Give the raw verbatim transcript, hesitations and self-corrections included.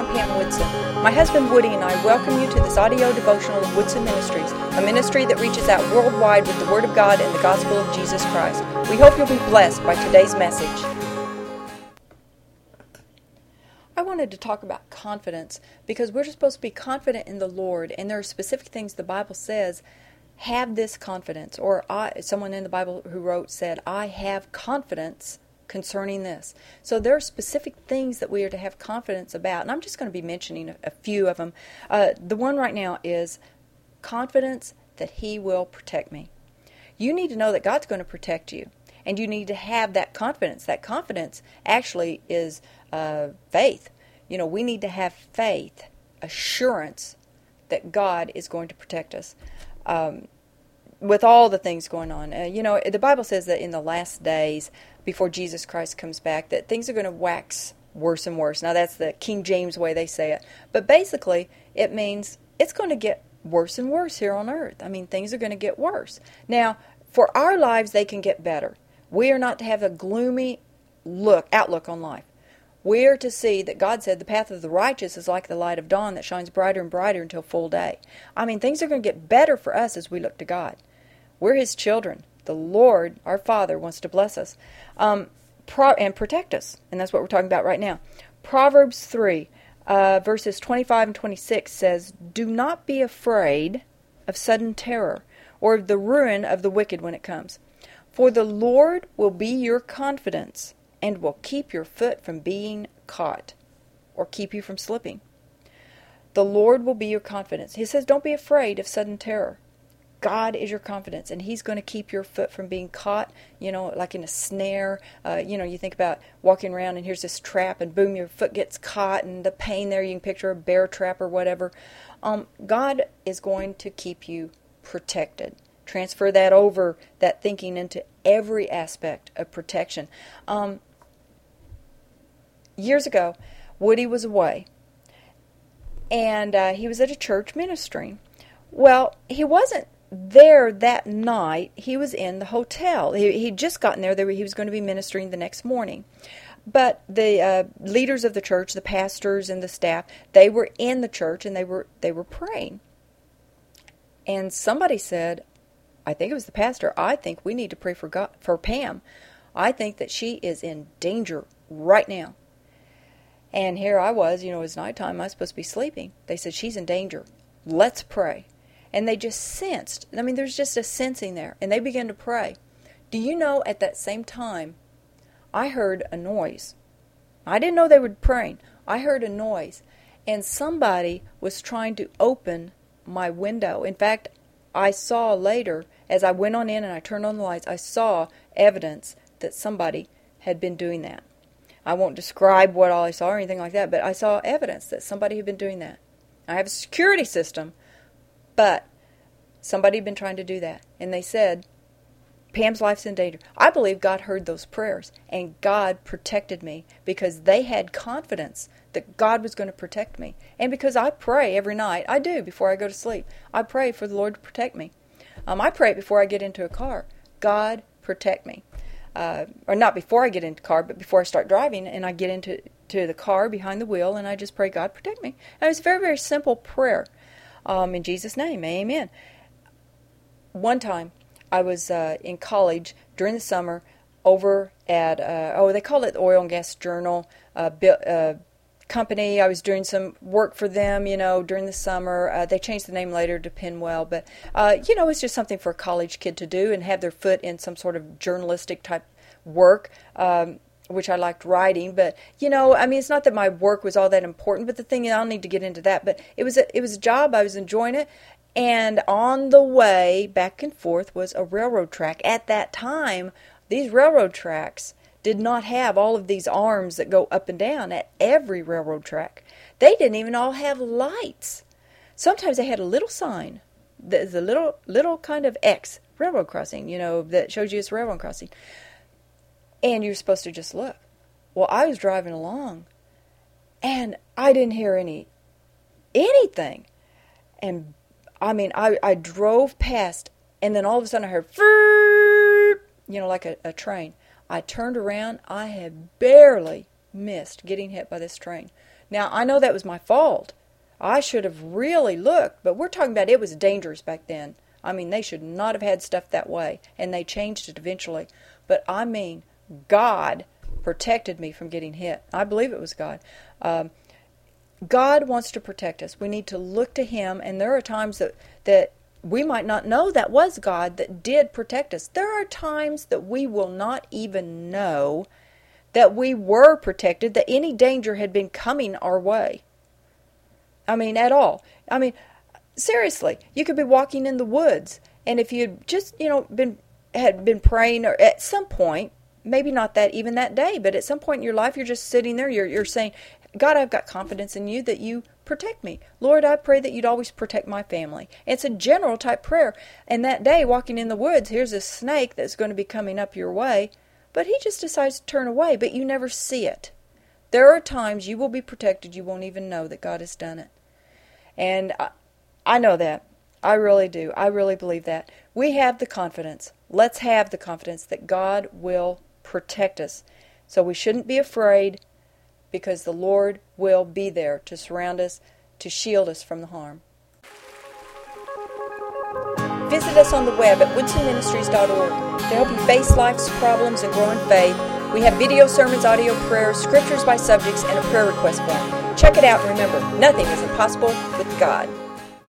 I'm Pam Woodson. My husband Woody and I welcome you to this audio devotional of Woodson Ministries, a ministry that reaches out worldwide with the Word of God and the Gospel of Jesus Christ. We hope you'll be blessed by today's message. I wanted to talk about confidence because we're supposed to be confident in the Lord, and there are specific things the Bible says, have this confidence, or I, someone in the Bible who wrote said, I have confidence concerning this. So there are specific things that we are to have confidence about, and I'm just going to be mentioning a, a few of them. Uh, the one right now is confidence that He will protect me. You need to know that God's going to protect you, and you need to have that confidence. That confidence actually is uh, faith. You know, we need to have faith, assurance that God is going to protect us. Um, with all the things going on. Uh, you know, the Bible says that in the last days, before Jesus Christ comes back, that things are going to wax worse and worse. Now, that's the King James way they say it. But basically, it means it's going to get worse and worse here on earth. I mean, things are going to get worse. Now, for our lives, they can get better. We are not to have a gloomy look outlook on life. We are to see that God said the path of the righteous is like the light of dawn that shines brighter and brighter until full day. I mean, things are going to get better for us as we look to God. We're His children. The Lord, our Father, wants to bless us um, pro- and protect us. And that's what we're talking about right now. Proverbs three, uh, verses twenty-five and twenty-six says, do not be afraid of sudden terror or of the ruin of the wicked when it comes. For the Lord will be your confidence and will keep your foot from being caught or keep you from slipping. The Lord will be your confidence. He says, don't be afraid of sudden terror. God is your confidence, and He's going to keep your foot from being caught, you know, like in a snare. Uh, you know, you think about walking around, and here's this trap, and boom, your foot gets caught, and the pain there, you can picture a bear trap or whatever. Um, God is going to keep you protected. Transfer that over, that thinking, into every aspect of protection. Um, years ago, Woody was away, and uh, he was at a church ministry. Well, he wasn't there that night. He was in the hotel. He he'd just gotten there. They were, he was going to be ministering the next morning. But the uh, leaders of the church, the pastors and the staff, they were in the church, and they were they were praying. And somebody said, I think it was the pastor, I think we need to pray for God, for Pam. I think that she is in danger right now. And here I was, you know, it's nighttime. I was supposed to be sleeping. They said, she's in danger. Let's pray. And they just sensed. I mean, there's just a sensing there. And they began to pray. Do you know, at that same time, I heard a noise. I didn't know they were praying. I heard a noise. And somebody was trying to open my window. In fact, I saw later, as I went on in and I turned on the lights, I saw evidence that somebody had been doing that. I won't describe what all I saw or anything like that, but I saw evidence that somebody had been doing that. I have a security system, but somebody had been trying to do that. And they said, Pam's life's in danger. I believe God heard those prayers, and God protected me because they had confidence that God was going to protect me. And because I pray every night, I do before I go to sleep. I pray for the Lord to protect me. Um, I pray before I get into a car. God protect me. Uh, or not before I get into the car, but before I start driving, and I get into to the car behind the wheel, and I just pray, God protect me. And it was a very, very simple prayer. Um, in Jesus' name, amen. One time, I was uh, in college during the summer over at, uh, oh, they call it the Oil and Gas Journal uh, bi- uh, company. I was doing some work for them, you know, during the summer. Uh, they changed the name later to PennWell, but, uh, you know, it's just something for a college kid to do and have their foot in some sort of journalistic type work, um, which I liked writing. But, you know, I mean, it's not that my work was all that important, but the thing, I don't need to get into that, but it was a, it was a job. I was enjoying it. And on the way back and forth was a railroad track. At that time, these railroad tracks did not have all of these arms that go up and down at every railroad track. They didn't even all have lights. Sometimes they had a little sign, there's a little little kind of X, railroad crossing, you know, that shows you it's railroad crossing. And you're supposed to just look. Well, I was driving along, and I didn't hear any anything. And I mean, I, I drove past, and then all of a sudden I heard, you know, like a, a train. I turned around. I had barely missed getting hit by this train. Now, I know that was my fault. I should have really looked, but we're talking about it was dangerous back then. I mean, they should not have had stuff that way, and they changed it eventually. But I mean, God protected me from getting hit. I believe it was God. Um, God wants to protect us. We need to look to Him, and there are times that, that we might not know that was God that did protect us. There are times that we will not even know that we were protected, that any danger had been coming our way. I mean, at all. I mean, seriously, you could be walking in the woods, and if you had just, you know, been had been praying, or at some point, maybe not that even that day, but at some point in your life, you're just sitting there, you're you're saying, God, I've got confidence in you that you protect me. Lord, I pray that you'd always protect my family. It's a general type prayer. And that day, walking in the woods, here's a snake that's going to be coming up your way, but he just decides to turn away, but you never see it. There are times you will be protected, you won't even know that God has done it. And I, I know that. I really do. I really believe that. We have the confidence. Let's have the confidence that God will protect us. So we shouldn't be afraid, because the Lord will be there to surround us, to shield us from the harm. Visit us on the web at woodson ministries dot org to help you face life's problems and grow in faith. We have video sermons, audio prayers, scriptures by subjects, and a prayer request form. Check it out, and remember, nothing is impossible with God.